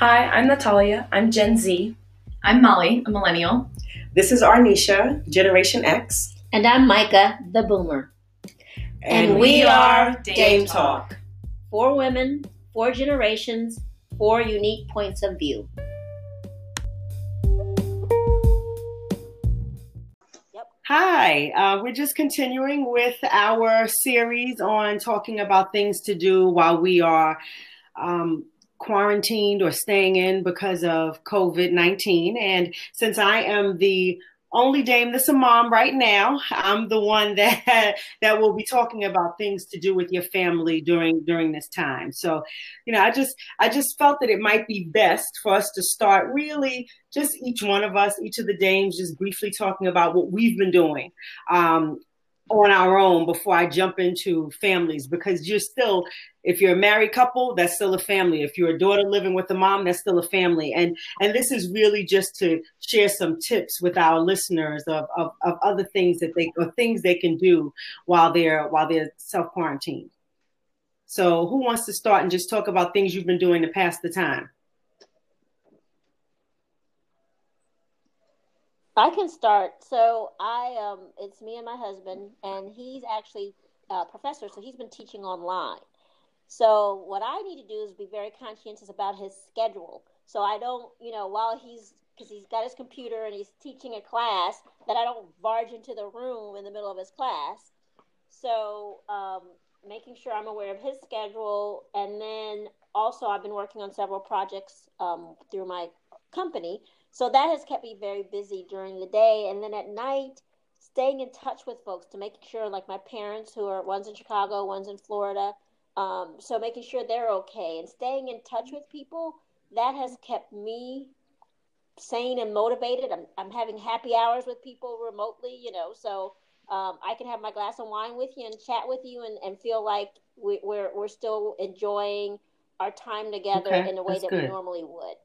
Hi, I'm Natalia. I'm Gen Z. I'm Molly, a millennial. This is Arnisha, Generation X. And I'm Micah, the boomer. And we are Dame Talk. Four women, four generations, four unique points of view. Hi, we're just continuing with our series on talking about things to do while we are quarantined or staying in because of COVID-19. And since I am the only dame that's a mom right now, I'm the one that will be talking about things to do with your family during this time. So, you know, I just felt that it might be best for us to start really just each one of us, each of the dames, just briefly talking about what we've been doing on our own before I jump into families, because you're still, if you're a married couple, that's still a family. If you're a daughter living with a mom, that's still a family. And this is really just to share some tips with our listeners of other things that they, or things they can do while they're self-quarantined. So who wants to start and just talk about things you've been doing to pass the time? I can start. So it's me and my husband, and he's actually a professor, so he's been teaching online. So what I need to do is be very conscientious about his schedule. So I don't, because he's got his computer and he's teaching a class, that I don't barge into the room in the middle of his class. So making sure I'm aware of his schedule. And then also I've been working on several projects through my company. So that has kept me very busy during the day. And then at night, staying in touch with folks to make sure, like my parents, who are, one's in Chicago, one's in Florida. So making sure they're okay and staying in touch with people, that has kept me sane and motivated. I'm having happy hours with people remotely, so I can have my glass of wine with you and chat with you and feel like we're still enjoying our time together in a way that we normally would.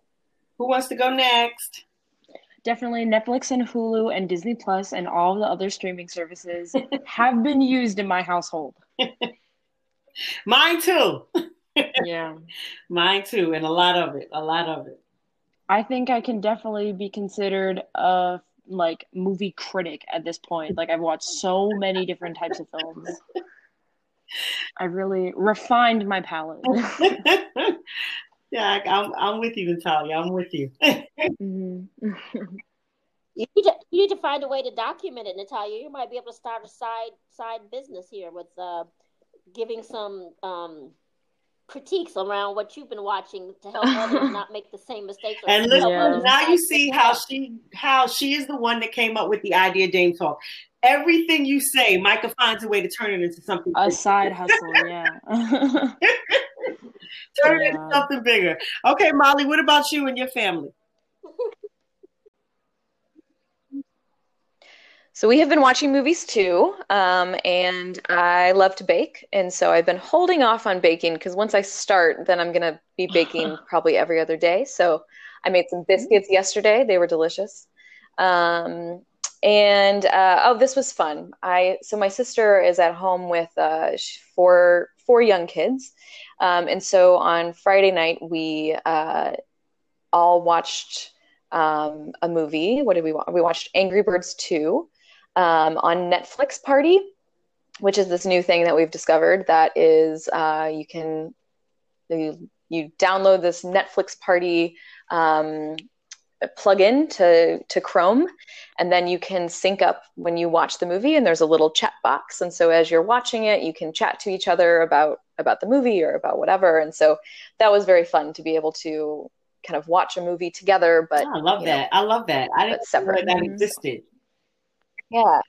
Who wants to go next? Definitely Netflix and Hulu and Disney Plus and all the other streaming services have been used in my household. Mine too. Yeah. Mine too. And a lot of it. I think I can definitely be considered a movie critic at this point. I've watched so many different types of films. I really refined my palate. Yeah, I'm with you, Natalia. I'm with you. Mm-hmm. You need to find a way to document it, Natalia. You might be able to start a side business here with giving some critiques around what you've been watching to help others not make the same mistakes. And listen, now you see how she is the one that came up with the idea, Dame Talk. Everything you say, Micah finds a way to turn it into something. A side hustle, yeah. Turn it into something bigger. Okay, Molly, what about you and your family? So we have been watching movies too, and I love to bake. And so I've been holding off on baking because once I start, then I'm going to be baking probably every other day. So I made some biscuits yesterday. They were delicious. This was fun. So my sister is at home with four young kids. And so on Friday night, we all watched a movie. What did we watch? We watched Angry Birds 2 on Netflix Party, which is this new thing that we've discovered that is you download this Netflix Party plug-in to Chrome, and then you can sync up when you watch the movie, and there's a little chat box. And so as you're watching it, you can chat to each other about the movie or about whatever. And so that was very fun to be able to kind of watch a movie together. But I love that. I love that. I didn't know that existed. Yeah.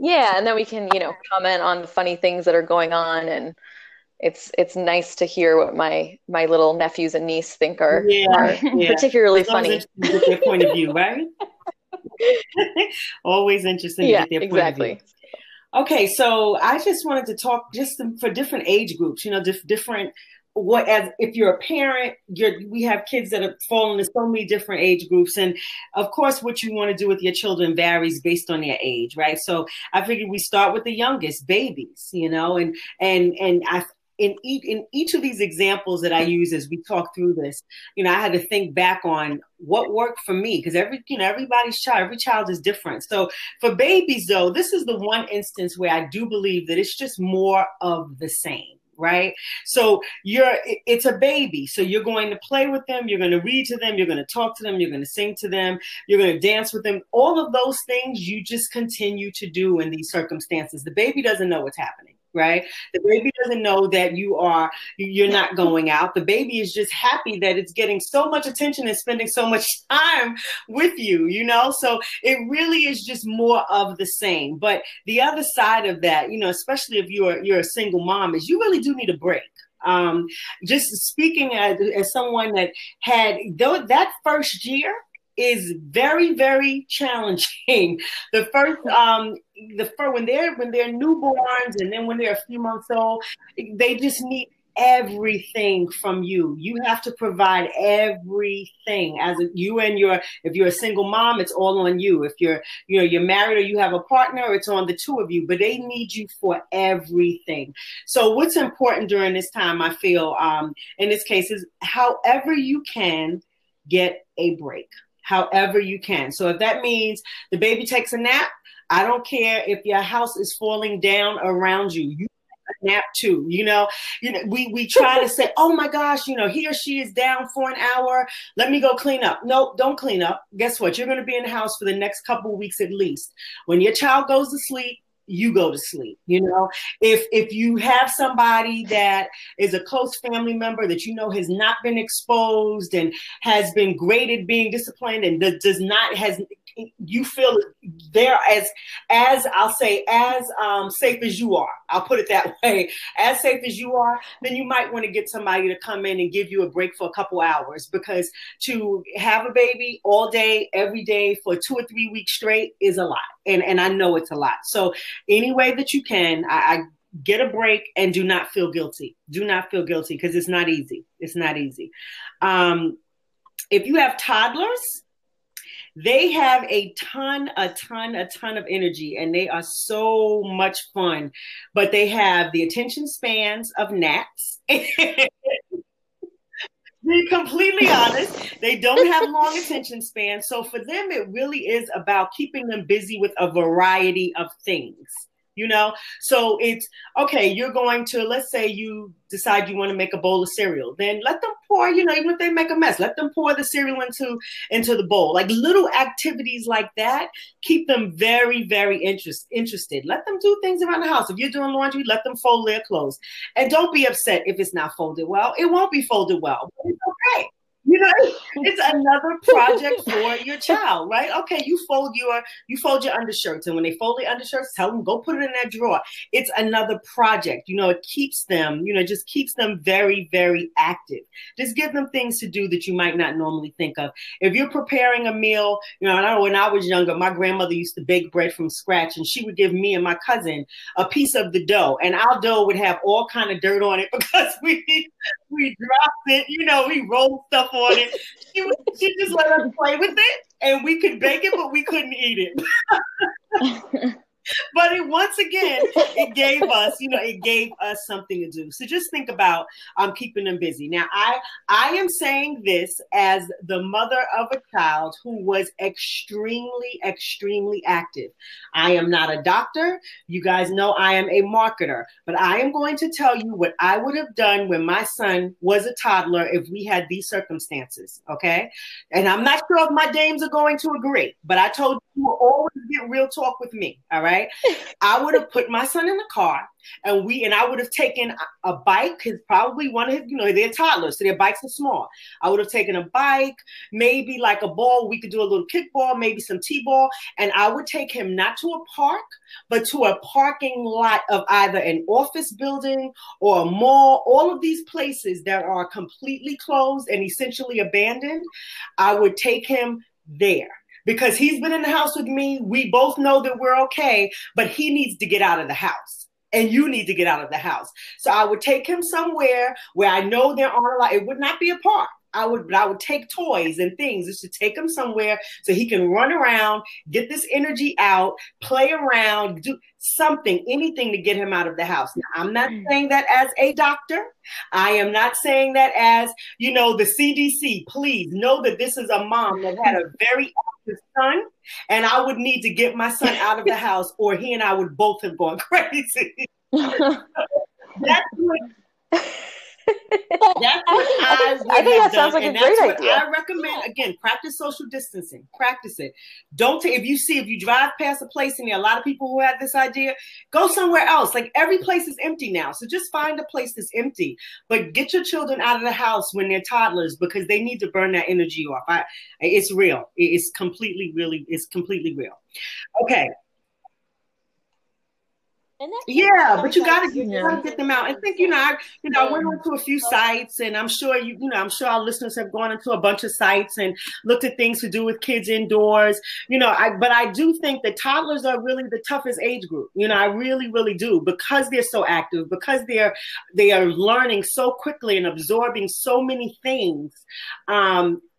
Yeah. And then we can, comment on the funny things that are going on, and it's nice to hear what my little nephews and niece think are particularly funny. With their point of view, right? Always interesting to get their point of view. Okay, so I just wanted to talk just for different age groups, different. If you're a parent, we have kids that have fallen into so many different age groups. And of course, what you want to do with your children varies based on their age, right? So I figured we start with the youngest, babies, and in each of these examples that I use as we talk through this, you know, I had to think back on what worked for me, because every child is different. So for babies, though, this is the one instance where I do believe that it's just more of the same. Right. So it's a baby. So you're going to play with them. You're going to read to them. You're going to talk to them. You're going to sing to them. You're going to dance with them. All of those things you just continue to do in these circumstances. The baby doesn't know what's happening. Right. The baby doesn't know that you're not going out. The baby is just happy that it's getting so much attention and spending so much time with you, you know, so it really is just more of the same. But the other side of that, you know, especially if you're a single mom, is you really do need a break. Just speaking as someone that had, though, that first year is very, very challenging. When they're newborns, and then when they're a few months old, they just need everything from you. You have to provide everything if you're a single mom, it's all on you. If you're married or you have a partner, it's on the two of you, but they need you for everything. So what's important during this time, I feel, in this case, is however you can get a break, however you can. So if that means the baby takes a nap, I don't care if your house is falling down around you. You take a nap too. You know we try to say, oh my gosh, you know, he or she is down for an hour. Let me go clean up. No, don't clean up. Guess what? You're going to be in the house for the next couple of weeks at least. When your child goes to sleep, you go to sleep. You know, if you have somebody that is a close family member that you know has not been exposed and has been graded, being disciplined, and does not. You feel they're as safe as you are. I'll put it that way. As safe as you are, then you might want to get somebody to come in and give you a break for a couple hours, because to have a baby all day, every day for 2 or 3 weeks straight is a lot. And I know it's a lot. So any way that you can, I get a break and do not feel guilty. Do not feel guilty, because it's not easy. It's not easy. If you have toddlers, they have a ton of energy, and they are so much fun, but they have the attention spans of gnats. Be completely honest, they don't have long attention spans. So for them, it really is about keeping them busy with a variety of things. You know, so it's okay. You're going to, let's say you decide you want to make a bowl of cereal, then let them pour, you know, even if they make a mess, let them pour the cereal into the bowl. Like little activities like that, keep them very, very interested. Let them do things around the house. If you're doing laundry, let them fold their clothes, and don't be upset if it's not folded well. It won't be folded well, but it's okay. You know, it's another project for your child, right? Okay, you fold your undershirts, and when they fold the undershirts, tell them go put it in that drawer. It's another project. You know, it keeps them, you know, just keeps them very, very active. Just give them things to do that you might not normally think of. If you're preparing a meal, you know, and I know when I was younger, my grandmother used to bake bread from scratch, and she would give me and my cousin a piece of the dough, and our dough would have all kind of dirt on it because we dropped it, you know, we rolled stuff on it. She just let us play with it, and we could bake it, but we couldn't eat it. But it, once again, it gave us, you know, it gave us something to do. So just think about keeping them busy. Now, I am saying this as the mother of a child who was extremely, extremely active. I am not a doctor. You guys know I am a marketer, but I am going to tell you what I would have done when my son was a toddler if we had these circumstances. Okay. And I'm not sure if my dames are going to agree, but I told you will always get real talk with me. All right. I would have put my son in the car, and I would have taken a bike, because probably one of his, you know, they're toddlers, so their bikes are small. I would have taken a bike, maybe like a ball. We could do a little kickball, maybe some t-ball. And I would take him not to a park, but to a parking lot of either an office building or a mall, all of these places that are completely closed and essentially abandoned. I would take him there. Because he's been in the house with me. We both know that we're okay, but he needs to get out of the house, and you need to get out of the house. So I would take him somewhere where I know there aren't a lot. It would not be a park. I would take toys and things just to take him somewhere so he can run around, get this energy out, play around, do something, anything to get him out of the house. Now, I'm not saying that as a doctor. I am not saying that as, you know, the CDC. Please know that this is a mom that had a very active son, and I would need to get my son out of the house or he and I would both have gone crazy. That's what I think that sounds like a great idea. I recommend, again, practice social distancing. Practice it. If you drive past a place and there are a lot of people who have this idea, go somewhere else. Like, every place is empty now. So just find a place that's empty. But get your children out of the house when they're toddlers, because they need to burn that energy off. It's real. It's completely real. Okay. Yeah, but you got to get them out. I think, I went onto a few sites, and I'm sure our listeners have gone into a bunch of sites and looked at things to do with kids indoors. But I do think that toddlers are really the toughest age group. I really, really do, because they're so active, because they are learning so quickly and absorbing so many things.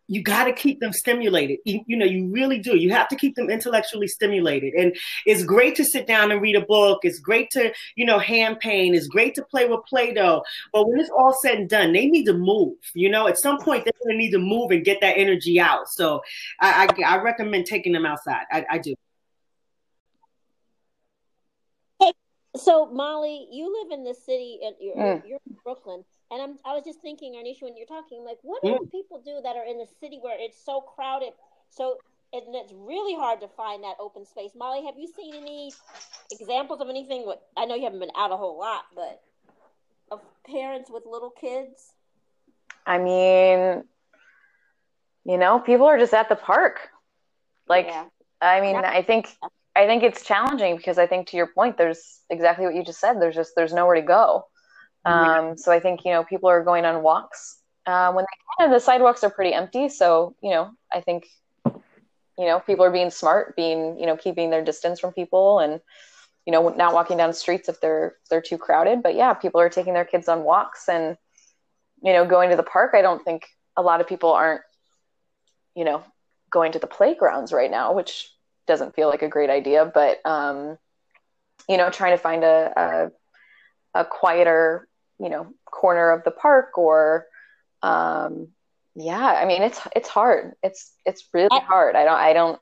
You got to keep them stimulated. You really do. You have to keep them intellectually stimulated. And it's great to sit down and read a book. It's great to, hand paint. It's great to play with Play-Doh. But when it's all said and done, they need to move. At some point, they're going to need to move and get that energy out. So I recommend taking them outside. I do. Hey, so Molly, you live in the city, and you're in Brooklyn. And I was just thinking, Arnisha, when you're talking, like, what do people do that are in the city where it's so crowded? So, and it's really hard to find that open space. Molly, have you seen any examples of anything? I know you haven't been out a whole lot, but of parents with little kids? I mean, people are just at the park. Like, yeah. I mean, I think it's challenging because I think, to your point, there's exactly what you just said. There's nowhere to go. So I think, people are going on walks, when they can, and the sidewalks are pretty empty. So, I think, people are being smart, keeping their distance from people and, not walking down streets if they're too crowded. But yeah, people are taking their kids on walks and, going to the park. I don't think a lot of people aren't, going to the playgrounds right now, which doesn't feel like a great idea, but, trying to find a quieter, corner of the park or, it's hard. It's really hard. I'm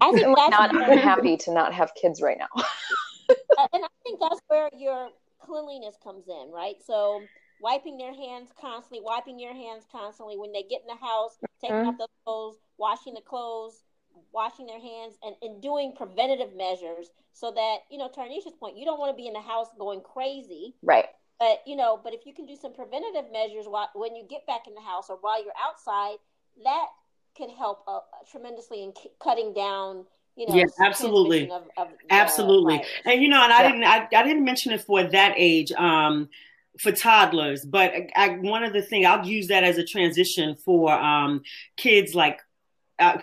certainly not unhappy to not have kids right now. And I think that's where your cleanliness comes in, right? So wiping your hands constantly when they get in the house, taking off the clothes, washing the clothes, washing their hands, and doing preventative measures so that, to Arnisha's point, you don't want to be in the house going crazy. Right. But, but if you can do some preventative measures when you get back in the house or while you're outside, that can help tremendously in cutting down. Yes, absolutely. Absolutely. And, I didn't mention it for that age, for toddlers, but one of the things, I'll use that as a transition for kids like,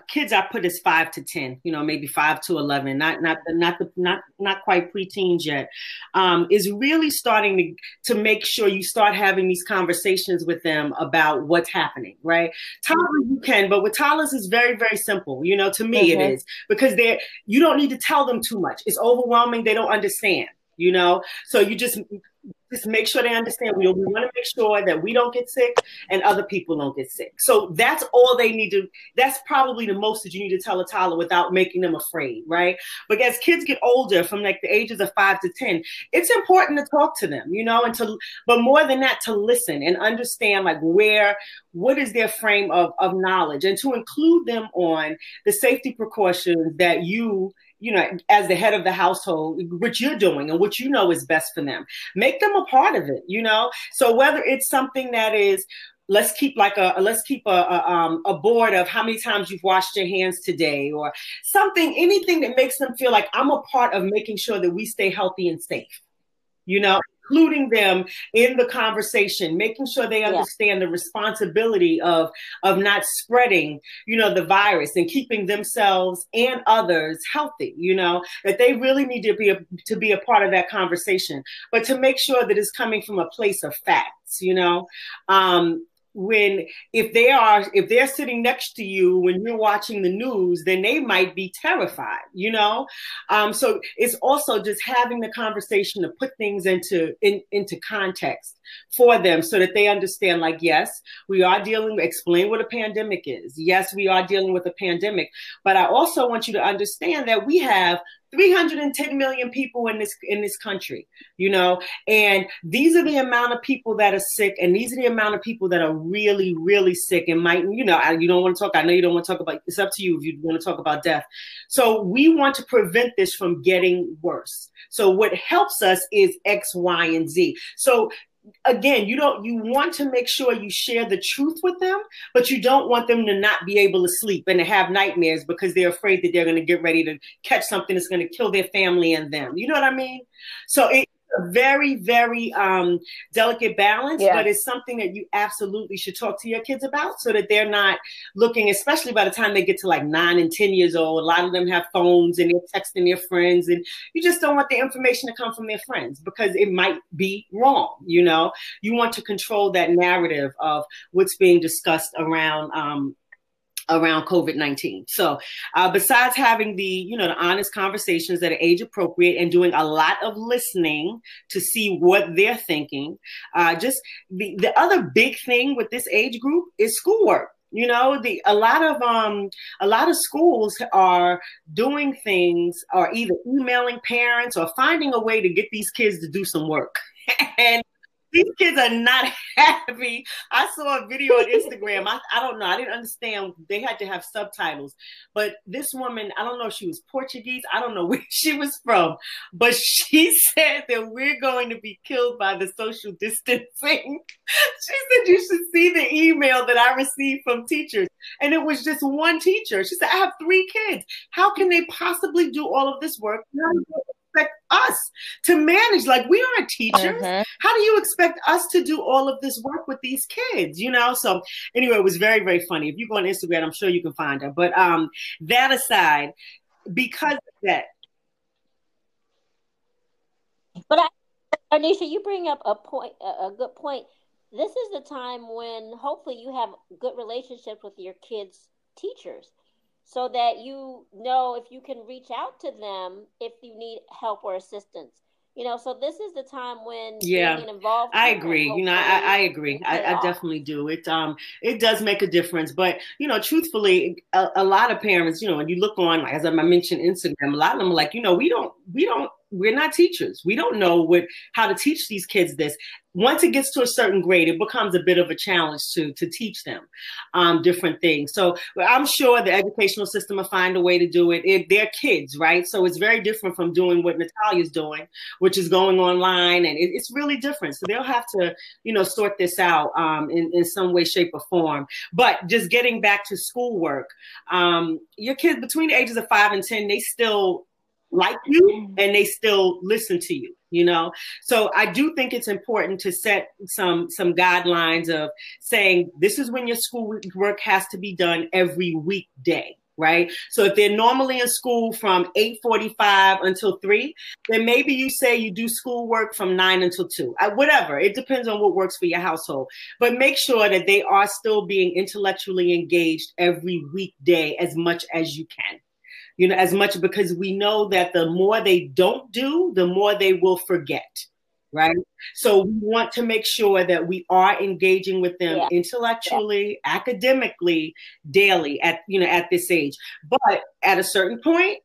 kids I put as 5 to 10, maybe 5 to 11, not quite preteens yet, is really starting to make sure you start having these conversations with them about what's happening, right? Toddlers you can, but with toddlers it's very, very simple, to me it is, because you don't need to tell them too much. It's overwhelming. They don't understand, so you just make sure they understand. We want to make sure that we don't get sick and other people don't get sick. So that's all they need to. That's probably the most that you need to tell a toddler without making them afraid, right? But as kids get older, from like the ages of 5 to 10, it's important to talk to them, but more than that, to listen and understand like what is their frame of knowledge, and to include them on the safety precautions that as the head of the household, what you're doing and what is best for them. Make them a part of it, So whether it's something that is, let's keep a board of how many times you've washed your hands today, or something, anything that makes them feel like I'm a part of making sure that we stay healthy and safe, Including them in the conversation, making sure they understand the responsibility of not spreading, the virus, and keeping themselves and others healthy, that they really need to be a part of that conversation, but to make sure that it's coming from a place of facts, if they're sitting next to you when you're watching the news, then they might be terrified, you know? So it's also just having the conversation to put things into context for them so that they understand, like, yes, we are explain what a pandemic is. Yes, we are dealing with a pandemic, but I also want you to understand that we have 310 million people in this country, you know, and these are the amount of people that are sick, and these are the amount of people that are really, really sick and might, you know, you don't want to talk. I know you don't want to talk about. It's up to you if you want to talk about death. So we want to prevent this from getting worse. So what helps us is X, Y, and Z. So again, you want to make sure you share the truth with them, but you don't want them to not be able to sleep and to have nightmares because they're afraid that they're going to get ready to catch something that's going to kill their family and them. You know what I mean? So it's a very, very delicate balance, yeah. But it's something that you absolutely should talk to your kids about so that they're not looking, especially by the time they get to like 9 and 10 years old, a lot of them have phones and they're texting their friends, and you just don't want the information to come from their friends because it might be wrong. You know, you want to control that narrative of what's being discussed around COVID-19. So besides having the honest conversations that are age appropriate and doing a lot of listening to see what they're thinking, just the other big thing with this age group is schoolwork. You know, a lot of schools are doing things or either emailing parents or finding a way to get these kids to do some work. And these kids are not happy. I saw a video on Instagram. I don't know. I didn't understand. They had to have subtitles. But this woman, I don't know if she was Portuguese. I don't know where she was from. But she said that we're going to be killed by the social distancing. She said you should see the email that I received from teachers. And it was just one teacher. She said, I have 3 kids. How can they possibly do all of this work? Us to manage, like, we aren't teachers. Mm-hmm. How do you expect us to do all of this work with these kids, you know? So anyway, it was very, very funny. If you go on Instagram, I'm sure you can find her. But that aside, because of that. But Anisha, you bring up a good point. This is the time when hopefully you have good relationships with your kids' teachers, so that you know if you can reach out to them if you need help or assistance. You know, so this is the time when being involved. I agree. You know, I agree. I definitely do. It does make a difference. But, you know, truthfully, a lot of parents, you know, when you look on, as I mentioned, Instagram, a lot of them are like, you know, we're not teachers. We don't know how to teach these kids this. Once it gets to a certain grade, it becomes a bit of a challenge to teach them different things. So I'm sure the educational system will find a way to do it. They're kids, right? So it's very different from doing what Natalia's doing, which is going online, and it's really different. So they'll have to, you know, sort this out in some way, shape, or form. But just getting back to schoolwork, your kids between the ages of 5 and 10, they still like you and they still listen to you, you know? So I do think it's important to set some guidelines of saying, this is when your schoolwork has to be done every weekday, right? So if they're normally in school from 8:45 until 3, then maybe you say you do schoolwork from 9 until 2, whatever. It depends on what works for your household, but make sure that they are still being intellectually engaged every weekday as much as you can. You know, as much, because we know that the more they don't do, the more they will forget, right? So we want to make sure that we are engaging with them intellectually, academically, daily at this age. But at a certain point,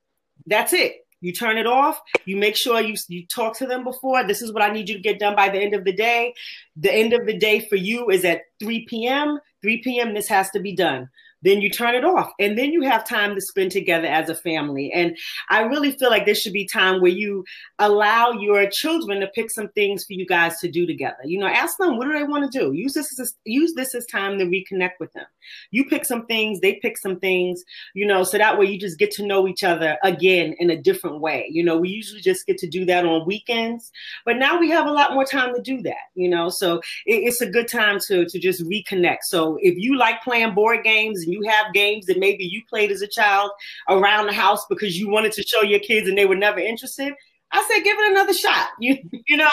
that's it. You turn it off. You make sure you talk to them before. This is what I need you to get done by the end of the day. The end of the day for you is at 3 p.m. 3 p.m. This has to be done. Then you turn it off, and then you have time to spend together as a family. And I really feel like there should be time where you allow your children to pick some things for you guys to do together. You know, ask them, what do they want to do? Use this as time to reconnect with them. You pick some things, they pick some things, you know, so that way you just get to know each other again in a different way. You know, we usually just get to do that on weekends, but now we have a lot more time to do that, you know, so it's a good time to just reconnect. So if you like playing board games, you have games that maybe you played as a child around the house because you wanted to show your kids and they were never interested, I said, give it another shot. You know,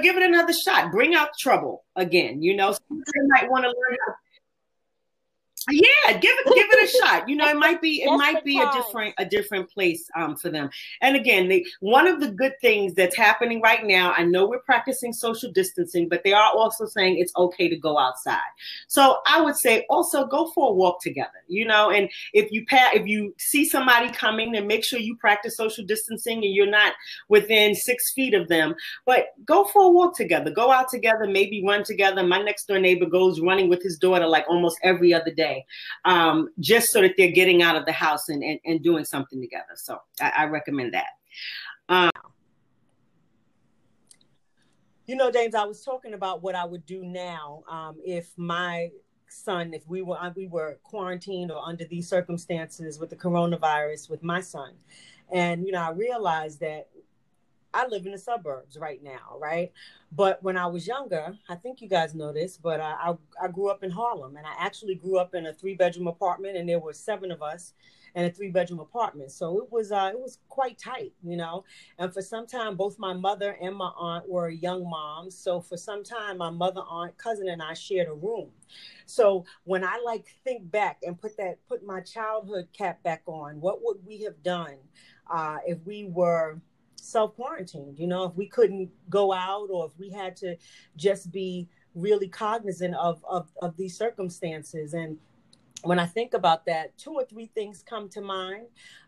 give it another shot. Bring out trouble again. You know, somebody might want to learn how. Yeah, give it a shot. You know, it might be a different place for them. And again, one of the good things that's happening right now, I know we're practicing social distancing, but they are also saying it's okay to go outside. So I would say also go for a walk together. You know, and if you see somebody coming, then make sure you practice social distancing and you're not within 6 feet of them. But go for a walk together. Go out together. Maybe run together. My next door neighbor goes running with his daughter like almost every other day. Just so that they're getting out of the house and doing something together. So I recommend that. You know, James, I was talking about what I would do now if my son, if we were quarantined or under these circumstances with the coronavirus with my son. And, you know, I realized that I live in the suburbs right now, right? But when I was younger, I think you guys know this, but I grew up in Harlem, and I actually grew up in a 3-bedroom apartment, and there were 7 of us in a 3-bedroom apartment. So it was quite tight, you know? And for some time, both my mother and my aunt were young moms. So for some time, my mother, aunt, cousin, and I shared a room. So when I think back and put my childhood cap back on, what would we have done if we were self-quarantined, you know, if we couldn't go out or if we had to just be really cognizant of these circumstances. And when I think about that, 2 or 3 things come to mind.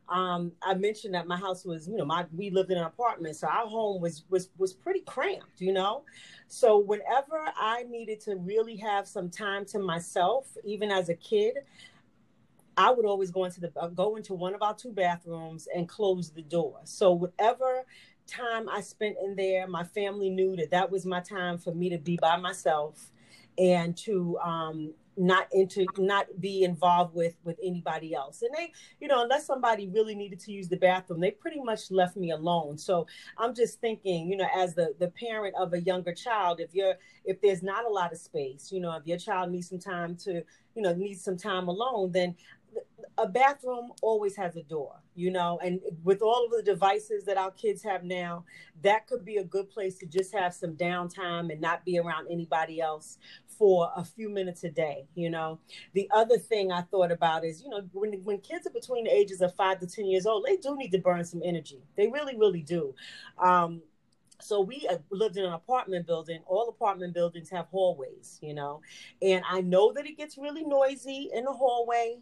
I mentioned that my house was, you know, we lived in an apartment, so our home was pretty cramped, you know? So whenever I needed to really have some time to myself, even as a kid, I would always go into one of our 2 bathrooms and close the door. So whatever time I spent in there, my family knew that was my time for me to be by myself and to not be involved with anybody else. And they, you know, unless somebody really needed to use the bathroom, they pretty much left me alone. So I'm just thinking, you know, as the parent of a younger child, if there's not a lot of space, you know, if your child needs some time to, you know, needs some time alone, then a bathroom always has a door, you know, and with all of the devices that our kids have now, that could be a good place to just have some downtime and not be around anybody else for a few minutes a day, you know. The other thing I thought about is, you know, when kids are between the ages of 5 to 10 years old, they do need to burn some energy. They really, really do. So we lived in an apartment building. All apartment buildings have hallways, you know, and I know that it gets really noisy in the hallway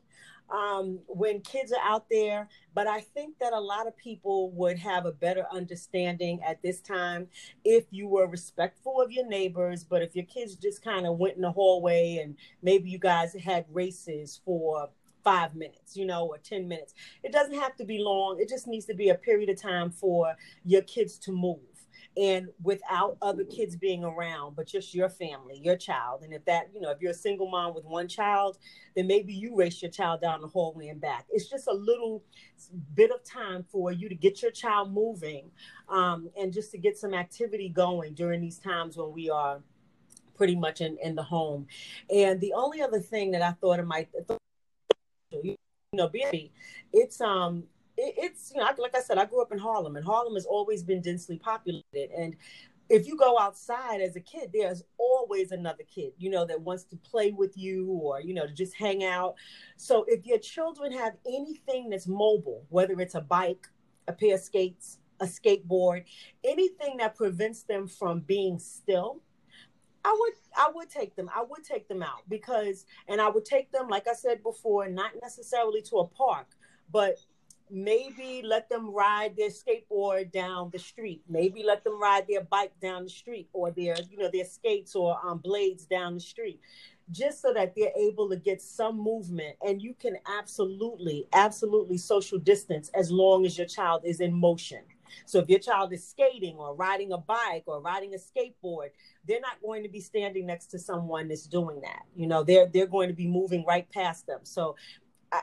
when kids are out there. But I think that a lot of people would have a better understanding at this time if you were respectful of your neighbors. But if your kids just kind of went in the hallway and maybe you guys had races for 5 minutes, you know, or 10 minutes, it doesn't have to be long. It just needs to be a period of time for your kids to move. And without other kids being around, but just your family, your child. And if that, you know, if you're a single mom with one child, then maybe you race your child down the hallway and back. It's just a little bit of time for you to get your child moving and just to get some activity going during these times when we are pretty much in the home. And the only other thing that I thought it might, you know, it's, you know, like I said, I grew up in Harlem, and Harlem has always been densely populated. And if you go outside as a kid, there's always another kid, you know, that wants to play with you or, you know, to just hang out. So if your children have anything that's mobile, whether it's a bike, a pair of skates, a skateboard, anything that prevents them from being still, I would take them out, because, and I would take them, like I said before, not necessarily to a park, but maybe let them ride their skateboard down the street. Maybe let them ride their bike down the street, or their, you know, their skates or blades down the street, just so that they're able to get some movement. And you can absolutely, absolutely social distance as long as your child is in motion. So if your child is skating or riding a bike or riding a skateboard, they're not going to be standing next to someone that's doing that. You know, they're going to be moving right past them. So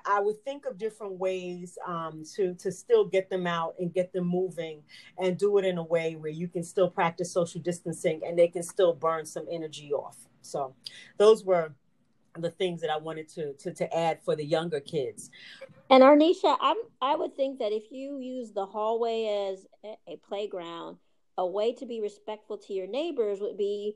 I would think of different ways to still get them out and get them moving, and do it in a way where you can still practice social distancing and they can still burn some energy off. So those were the things that I wanted to add for the younger kids. And Arnisha, I would think that if you use the hallway as a playground, a way to be respectful to your neighbors would be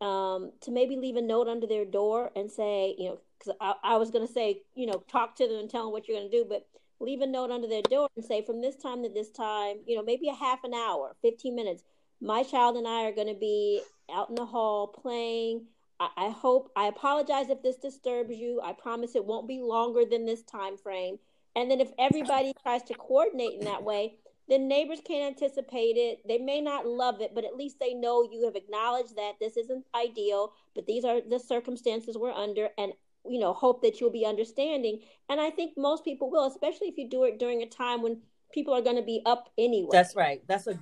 to maybe leave a note under their door and say, you know, because I was going to say, you know, talk to them and tell them what you're going to do, but leave a note under their door and say, from this time to this time, you know, maybe a half an hour, 15 minutes, my child and I are going to be out in the hall playing. I hope, I apologize if this disturbs you. I promise it won't be longer than this time frame. And then if everybody tries to coordinate in that way, then neighbors can anticipate it. They may not love it, but at least they know you have acknowledged that this isn't ideal, but these are the circumstances we're under, and, you know, hope that you'll be understanding. And I think most people will, especially if you do it during a time when people are going to be up anyway. That's right. That's a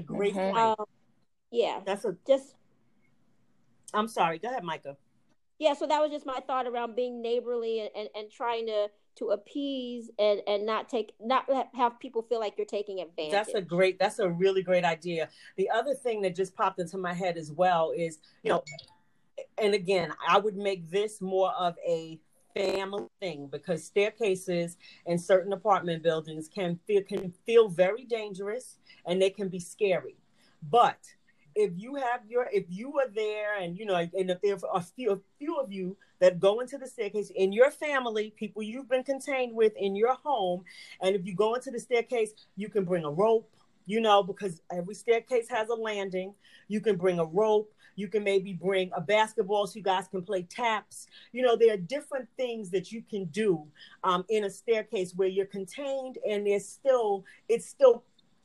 great point. Yeah. I'm sorry. Go ahead, Micah. Yeah. So that was just my thought around being neighborly and trying to appease and not have people feel like you're taking advantage. That's a really great idea. The other thing that just popped into my head as well is, you know, and again, I would make this more of a family thing, because staircases in certain apartment buildings can feel very dangerous and they can be scary. But if you are there, and you know, and if there are a few of you that go into the staircase in your family, people you've been contained with in your home, and if you go into the staircase, you can bring a rope, you know, because every staircase has a landing. You can bring a rope. You can maybe bring a basketball so you guys can play taps. You know, there are different things that you can do in a staircase where you're contained, and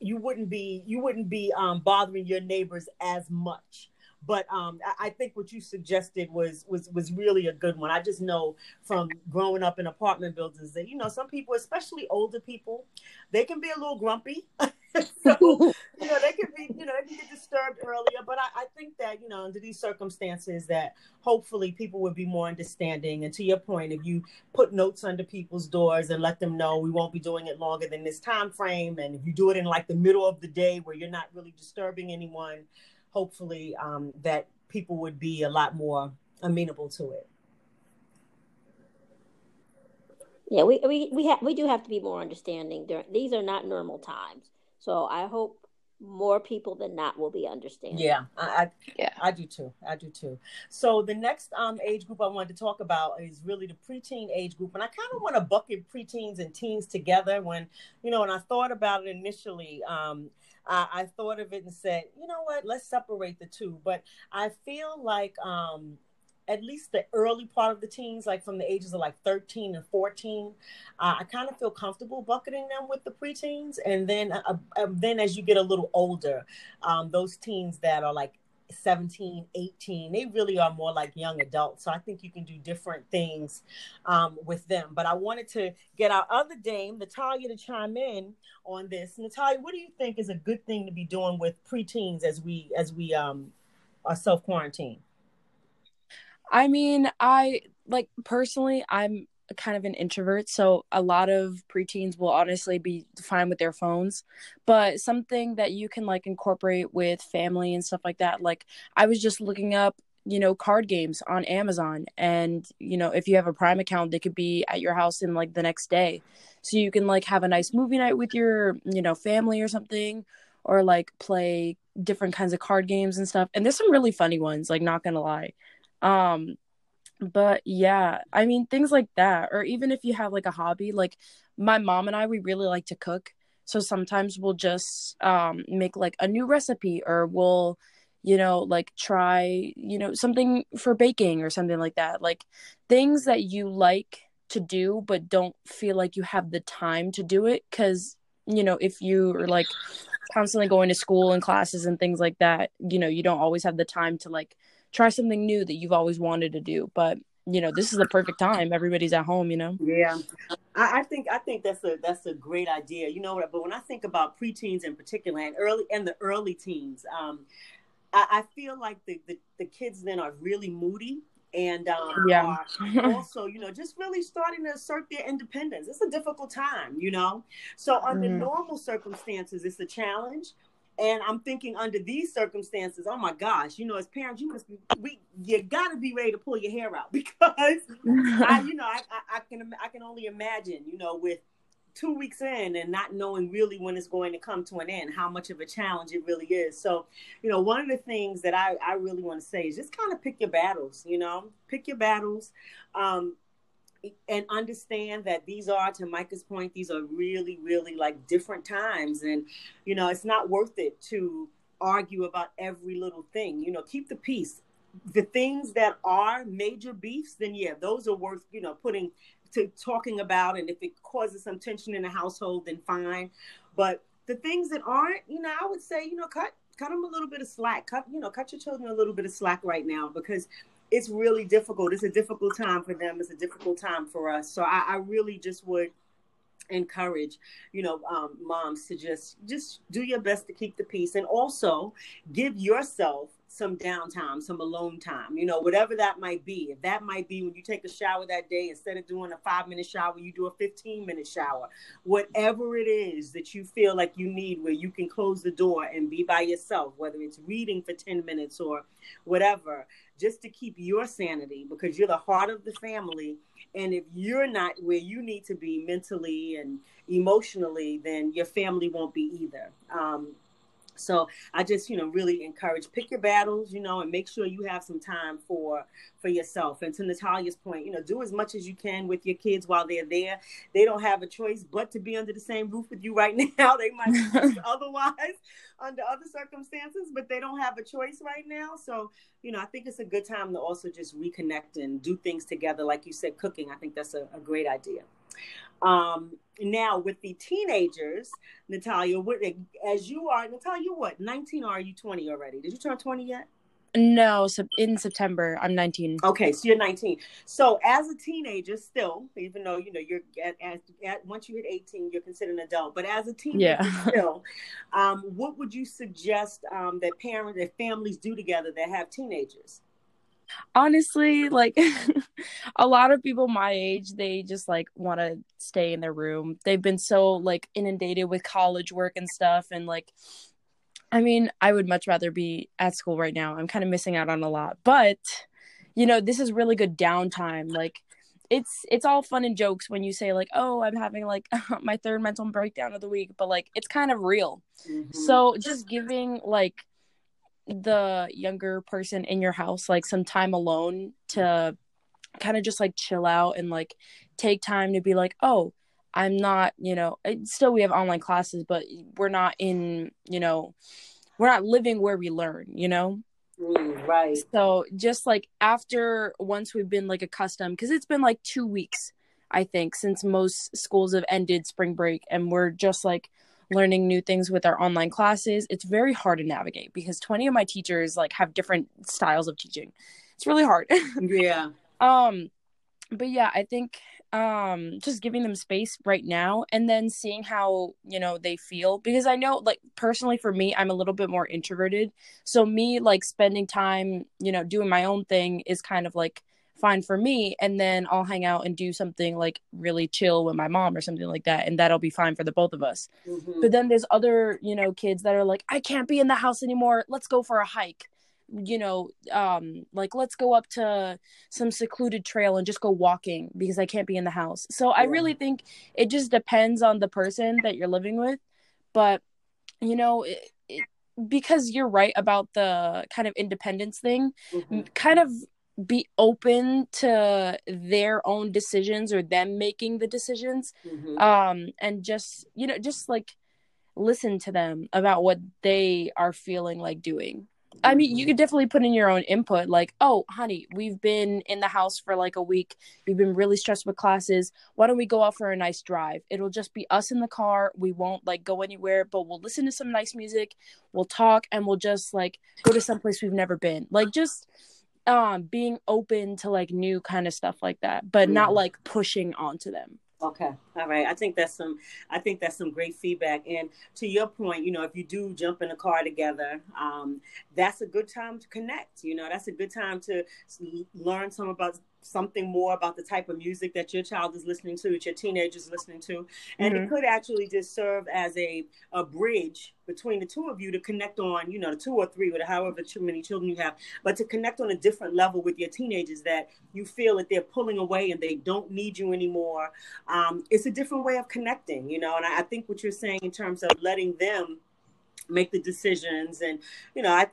you wouldn't be bothering your neighbors as much. But I think what you suggested was really a good one. I just know from growing up in apartment buildings that, you know, some people, especially older people, they can be a little grumpy. So, you know, they can get disturbed earlier. But I think that, you know, under these circumstances, that hopefully people would be more understanding. And to your point, if you put notes under people's doors and let them know we won't be doing it longer than this time frame, and if you do it in like the middle of the day where you're not really disturbing anyone, hopefully that people would be a lot more amenable to it. Yeah, we do have to be more understanding. These are not normal times. So I hope more people than not will be understanding. Yeah, I do too. So the next age group I wanted to talk about is really the preteen age group. And I kind of want to bucket preteens and teens together. When, you know, and I thought about it initially, I thought of it and said, you know what, let's separate the two. But I feel like at least the early part of the teens, like from the ages of like 13 and 14, I kind of feel comfortable bucketing them with the preteens. And then as you get a little older, those teens that are like 17, 18, they really are more like young adults. So I think you can do different things with them. But I wanted to get our other dame, Natalia, to chime in on this. Natalia, what do you think is a good thing to be doing with preteens as we are self-quarantined? I mean, personally, I'm kind of an introvert, so a lot of preteens will honestly be fine with their phones. But something that you can like incorporate with family and stuff like that, like I was just looking up, you know, card games on Amazon, and you know, if you have a Prime account, they could be at your house in like the next day, so you can like have a nice movie night with your, you know, family or something, or like play different kinds of card games and stuff. And there's some really funny ones, like, not gonna lie. But yeah, I mean, things like that. Or even if you have like a hobby, like my mom and I, we really like to cook. So sometimes we'll just make like a new recipe, or we'll, you know, like try, you know, something for baking or something like that. Like things that you like to do, but don't feel like you have the time to do it. 'Cause, you know, if you are like constantly going to school and classes and things like that, you know, you don't always have the time to like try something new that you've always wanted to do. But, you know, this is the perfect time. Everybody's at home, you know? Yeah. I think that's a great idea. You know what? But when I think about preteens in particular, and the early teens, I feel like the kids then are really moody. And are also, you know, just really starting to assert their independence. It's a difficult time, you know? So under normal circumstances, it's a challenge. And I'm thinking under these circumstances, oh my gosh, you know, as parents, you gotta be ready to pull your hair out, because I can only imagine, you know, with 2 weeks in and not knowing really when it's going to come to an end, how much of a challenge it really is. So, you know, one of the things that I really want to say is just kind of pick your battles, you know, pick your battles, and understand that these are, to Micah's point, these are really, really like different times. And, you know, it's not worth it to argue about every little thing, you know, keep the peace. The things that are major beefs, then yeah, those are worth, you know, putting to talking about. And if it causes some tension in the household, then fine. But the things that aren't, you know, I would say, you know, cut them a little bit of slack, cut your children a little bit of slack right now, because it's really difficult. It's a difficult time for them. It's a difficult time for us. So I really just would encourage, you know, moms to just do your best to keep the peace, and also give yourself some downtime, some alone time, you know, whatever that might be. If that might be when you take a shower that day, instead of doing a 5-minute shower, you do a 15-minute shower, whatever it is that you feel like you need, where you can close the door and be by yourself, whether it's reading for 10 minutes or whatever, just to keep your sanity, because you're the heart of the family. And if you're not where you need to be mentally and emotionally, then your family won't be either. So I just, you know, really encourage, pick your battles, you know, and make sure you have some time for yourself. And to Natalia's point, you know, do as much as you can with your kids while they're there. They don't have a choice but to be under the same roof with you right now. They might be otherwise under other circumstances, but they don't have a choice right now. So, you know, I think it's a good time to also just reconnect and do things together. Like you said, cooking, I think that's a great idea. Now with the teenagers, Natalia, what, 19, or are you 20 already? Did you turn 20 yet? No, so in September, I'm 19. Okay, so you're 19. So as a teenager still, even though, you know, you're at once you hit 18, you're considered an adult, but as a teenager still, what would you suggest that parents, that families do together that have teenagers? Honestly, like a lot of people my age, they just like want to stay in their room. They've been so like inundated with college work and stuff. And like, I mean, I would much rather be at school right now. I'm kind of missing out on a lot, but you know, this is really good downtime. Like it's all fun and jokes when you say like, oh, I'm having like my third mental breakdown of the week, but like, it's kind of real. Mm-hmm. So just giving like the younger person in your house like some time alone to kind of just like chill out and like take time to be like, oh, I'm not, you know, still we have online classes, but we're not in, you know, we're not living where we learn, you know? Right. So just like once we've been like accustomed, because it's been like 2 weeks, I think, since most schools have ended spring break, and we're just like learning new things with our online classes. It's very hard to navigate because 20 of my teachers like have different styles of teaching. It's really hard. Yeah. But yeah, I think just giving them space right now and then seeing how, you know, they feel, because I know like personally for me, I'm a little bit more introverted. So me like spending time, you know, doing my own thing is kind of like fine for me, and then I'll hang out and do something like really chill with my mom or something like that, and that'll be fine for the both of us. Mm-hmm. But then there's other, you know, kids that are like, I can't be in the house anymore, let's go for a hike, you know, like let's go up to some secluded trail and just go walking because I can't be in the house. So yeah. I really think it just depends on the person that you're living with, but you know, it, because you're right about the kind of independence thing. Mm-hmm. Kind of be open to their own decisions or them making the decisions. Mm-hmm. And just, you know, just like listen to them about what they are feeling like doing. Mm-hmm. I mean, you could definitely put in your own input, like, oh, honey, we've been in the house for like a week. We've been really stressed with classes. Why don't we go out for a nice drive? It'll just be us in the car. We won't like go anywhere, but we'll listen to some nice music. We'll talk, and we'll just like go to someplace we've never been. Like just being open to like new kind of stuff like that, but not like pushing onto them. Okay. All right. I think that's some great feedback. And to your point, you know, if you do jump in a car together, that's a good time to connect. You know, that's a good time to learn something more about the type of music that your child is listening to, that your teenager is listening to. And it could actually just serve as a bridge between the two of you to connect on, you know, the two or three, or however many children you have, but to connect on a different level with your teenagers that you feel that they're pulling away and they don't need you anymore. It's a different way of connecting, you know, and I think what you're saying in terms of letting them make the decisions. And, you know,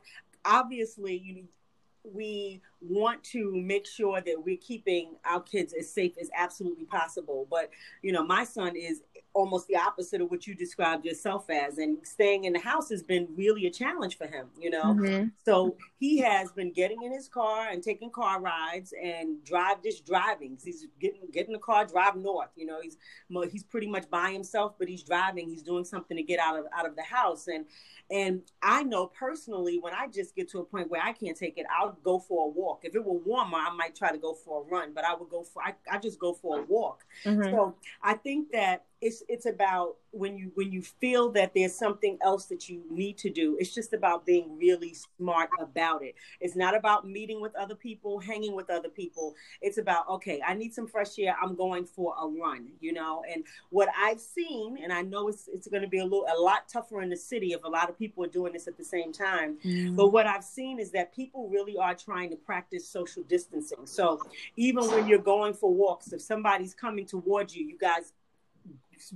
we want to make sure that we're keeping our kids as safe as absolutely possible. But, you know, my son is almost the opposite of what you described yourself as, and staying in the house has been really a challenge for him, you know? Mm-hmm. So he has been getting in his car and taking car rides and driving. He's getting the car, drive north, you know, he's pretty much by himself, but he's driving, he's doing something to get out of the house. And I know personally, when I just get to a point where I can't take it, I'll go for a walk. If it were warmer, I might try to go for a run, but I just go for a walk. Mm-hmm. So I think that it's about when you feel that there's something else that you need to do, it's just about being really smart about it. It's not about meeting with other people, hanging with other people. It's about, okay, I need some fresh air. I'm going for a run, you know, and what I've seen, and I know it's going to be a lot tougher in the city if a lot of people are doing this at the same time. Mm. But what I've seen is that people really are trying to practice social distancing. So even when you're going for walks, if somebody's coming towards you, you guys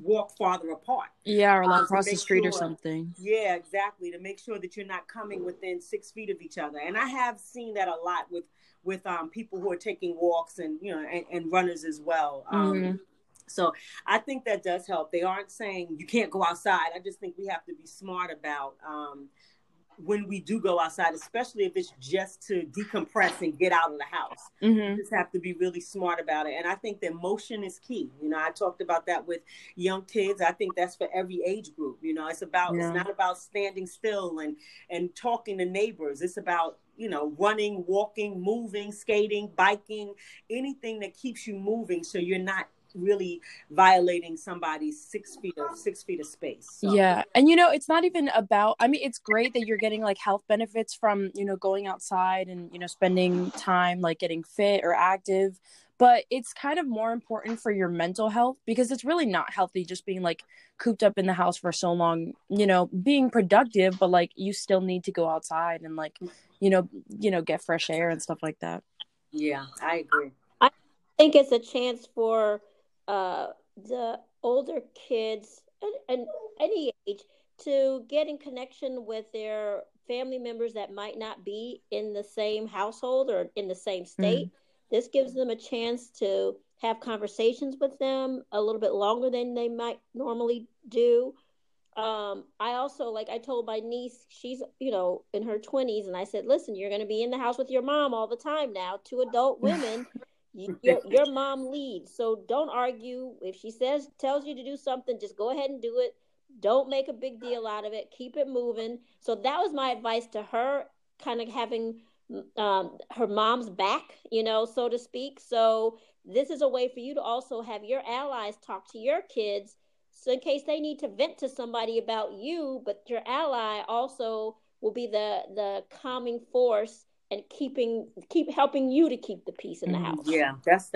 walk farther apart. Yeah, or like across the street or something. Yeah, exactly. To make sure that you're not coming within 6 feet of each other. And I have seen that a lot with people who are taking walks and, you know, and runners as well. Mm-hmm. So I think that does help. They aren't saying you can't go outside. I just think we have to be smart about when we do go outside, especially if it's just to decompress and get out of the house. Mm-hmm. You just have to be really smart about it. And I think that motion is key. You know, I talked about that with young kids. I think that's for every age group. You know, it's not about standing still and talking to neighbors. It's about, you know, running, walking, moving, skating, biking, anything that keeps you moving so you're not really violating somebody's 6 feet of space. So. Yeah. And, you know, it's not even about, I mean, it's great that you're getting like health benefits from, you know, going outside and, you know, spending time like getting fit or active, but it's kind of more important for your mental health, because it's really not healthy just being like cooped up in the house for so long, you know, being productive, but like you still need to go outside and like, you know, get fresh air and stuff like that. Yeah, I agree. I think it's a chance for the older kids and any age to get in connection with their family members that might not be in the same household or in the same state. Mm-hmm. This gives them a chance to have conversations with them a little bit longer than they might normally do. I also, like I told my niece, she's, you know, in her 20s, and I said, listen, you're going to be in the house with your mom all the time now, two adult women. Your mom leads, so don't argue. If she tells you to do something, just go ahead and do it. Don't make a big deal out of it. Keep it moving. So that was my advice to her, kind of having her mom's back, you know, so to speak. So this is a way for you to also have your allies talk to your kids, so in case they need to vent to somebody about you, but your ally also will be the calming force and keep helping you to keep the peace in the house. Yeah, that's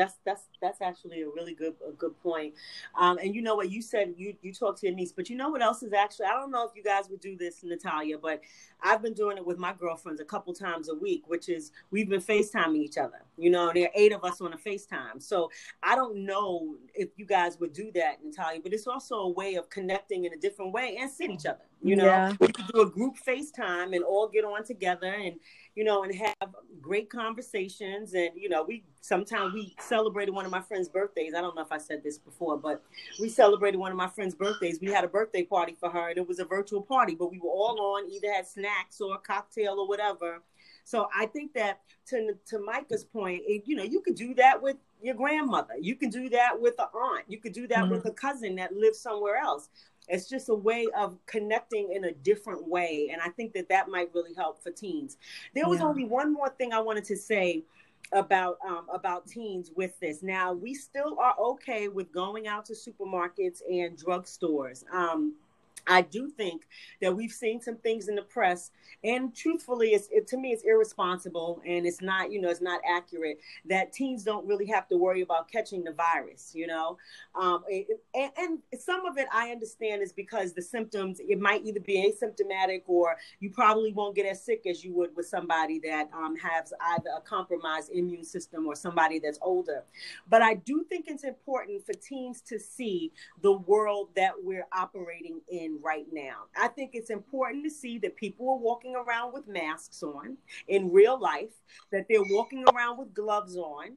actually a good point. And you know what you said, you talk to your niece, but you know what else is actually, I don't know if you guys would do this, Natalia, but I've been doing it with my girlfriends a couple times a week, which is we've been FaceTiming each other. You know, there are 8 of us on a FaceTime. So I don't know if you guys would do that, Natalia, but it's also a way of connecting in a different way and seeing each other. You know, we could do a group FaceTime and all get on together and, you know, and have great conversations. And, you know, we celebrated one of my friend's birthdays. I don't know if I said this before, but we celebrated one of my friend's birthdays. We had a birthday party for her, and it was a virtual party, but we were all on, either had snacks or a cocktail or whatever. So I think that to Micah's point, you know, you could do that with your grandmother. You could do that with an aunt. You could do that with a cousin that lives somewhere else. It's just a way of connecting in a different way. And I think that might really help for teens. There was only one more thing I wanted to say about teens with this. Now, we still are okay with going out to supermarkets and drugstores. I do think that we've seen some things in the press, and truthfully, to me, it's irresponsible, and it's not, it's not accurate that teens don't really have to worry about catching the virus, and some of it I understand is because the symptoms, it might either be asymptomatic or you probably won't get as sick as you would with somebody that has either a compromised immune system or somebody that's older. But I do think it's important for teens to see the world that we're operating in right now. I think it's important to see that people are walking around with masks on in real life, that they're walking around with gloves on,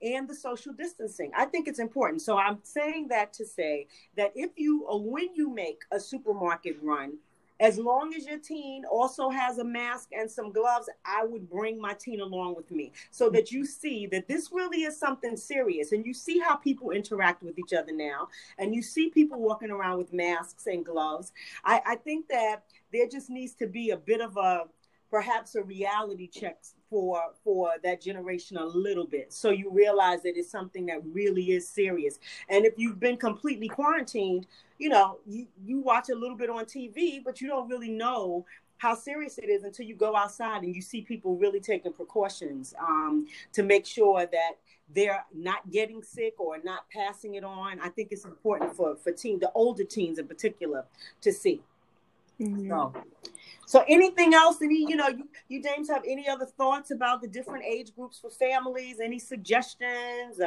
and the social distancing. I think it's important. So I'm saying that to say that if you or when you make a supermarket run, as long as your teen also has a mask and some gloves, I would bring my teen along with me so that you see that this really is something serious. And you see how people interact with each other now. And you see people walking around with masks and gloves. I think that there just needs to be a bit of perhaps a reality check for that generation a little bit. So you realize that it's something that really is serious. And if you've been completely quarantined, you watch a little bit on TV, but you don't really know how serious it is until you go outside and you see people really taking precautions to make sure that they're not getting sick or not passing it on. I think it's important for the older teens in particular to see. Mm-hmm. So anything else? You Dames have any other thoughts about the different age groups for families? Any suggestions?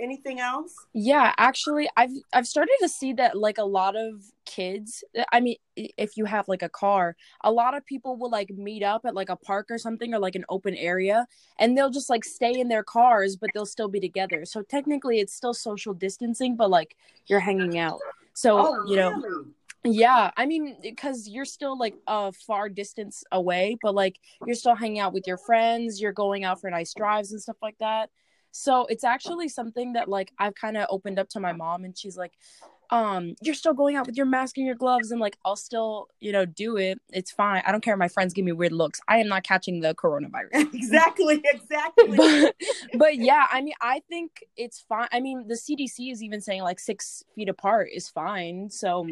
Anything else? Yeah, actually, I've started to see that like a lot of kids, I mean, if you have like a car, a lot of people will like meet up at like a park or something or like an open area, and they'll just like stay in their cars, but they'll still be together. So technically, it's still social distancing, but like you're hanging out. So really? Yeah, I mean, because you're still like a far distance away, but like you're still hanging out with your friends, you're going out for nice drives and stuff like that. So it's actually something that like I've kind of opened up to my mom, and she's like, you're still going out with your mask and your gloves, and like I'll still, do it. It's fine. I don't care if my friends give me weird looks. I am not catching the coronavirus. Exactly. But yeah, I mean, I think it's fine. I mean, the CDC is even saying like 6 feet apart is fine. So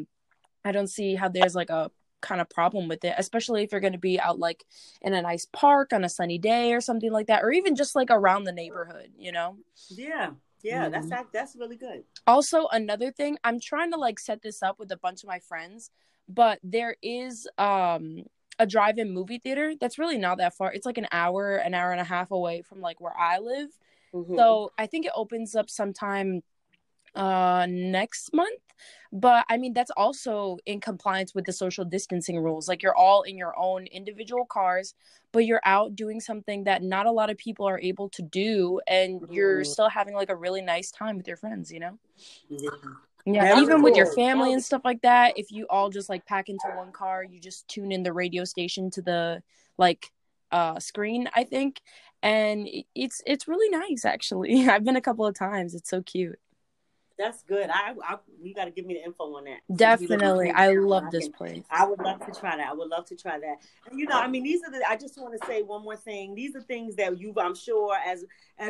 I don't see how there's like a kind of problem with it, especially if you're going to be out like in a nice park on a sunny day or something like that, or even just like around the neighborhood, Yeah, mm-hmm. That's really good. Also, another thing, I'm trying to like set this up with a bunch of my friends, but there is a drive-in movie theater that's really not that far. It's like an hour and a half away from like where I live. Mm-hmm. So I think it opens up sometime next month, but I mean that's also in compliance with the social distancing rules. Like you're all in your own individual cars, but you're out doing something that not a lot of people are able to do, and you're still having like a really nice time with your friends, Yeah, even with your family and stuff like that. If you all just like pack into one car, you just tune in the radio station to the like screen, I think, and it's really nice actually. I've been a couple of times. It's so cute. That's good. You got to give me the info on that. Definitely. I love this place. I would love to try that. And, these are I just want to say one more thing. These are things that you've, I'm sure, as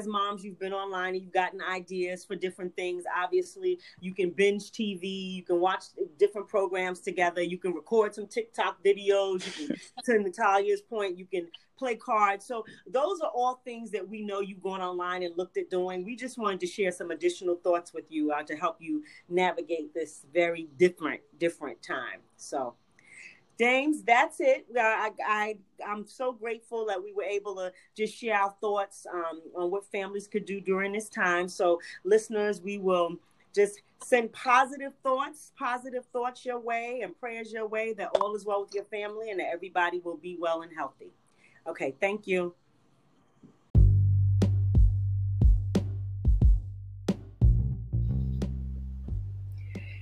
moms, you've been online and you've gotten ideas for different things. Obviously, you can binge TV. You can watch different programs together. You can record some TikTok videos. You can, to Natalia's point, you can play cards. So those are all things that we know you've gone online and looked at doing. We just wanted to share some additional thoughts with you to help you navigate this very different time. So Dames, that's it. I'm so grateful that we were able to just share our thoughts on what families could do during this time. So listeners, we will just send positive thoughts your way and prayers your way that all is well with your family and that everybody will be well and healthy. Okay, thank you.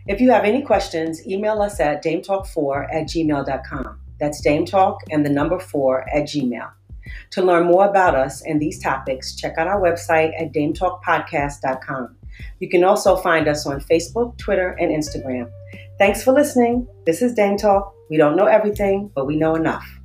If you have any questions, email us at dametalk4@gmail.com. That's dametalk and the number 4@gmail. To learn more about us and these topics, check out our website at dametalkpodcast.com. You can also find us on Facebook, Twitter, and Instagram. Thanks for listening. This is Dame Talk. We don't know everything, but we know enough.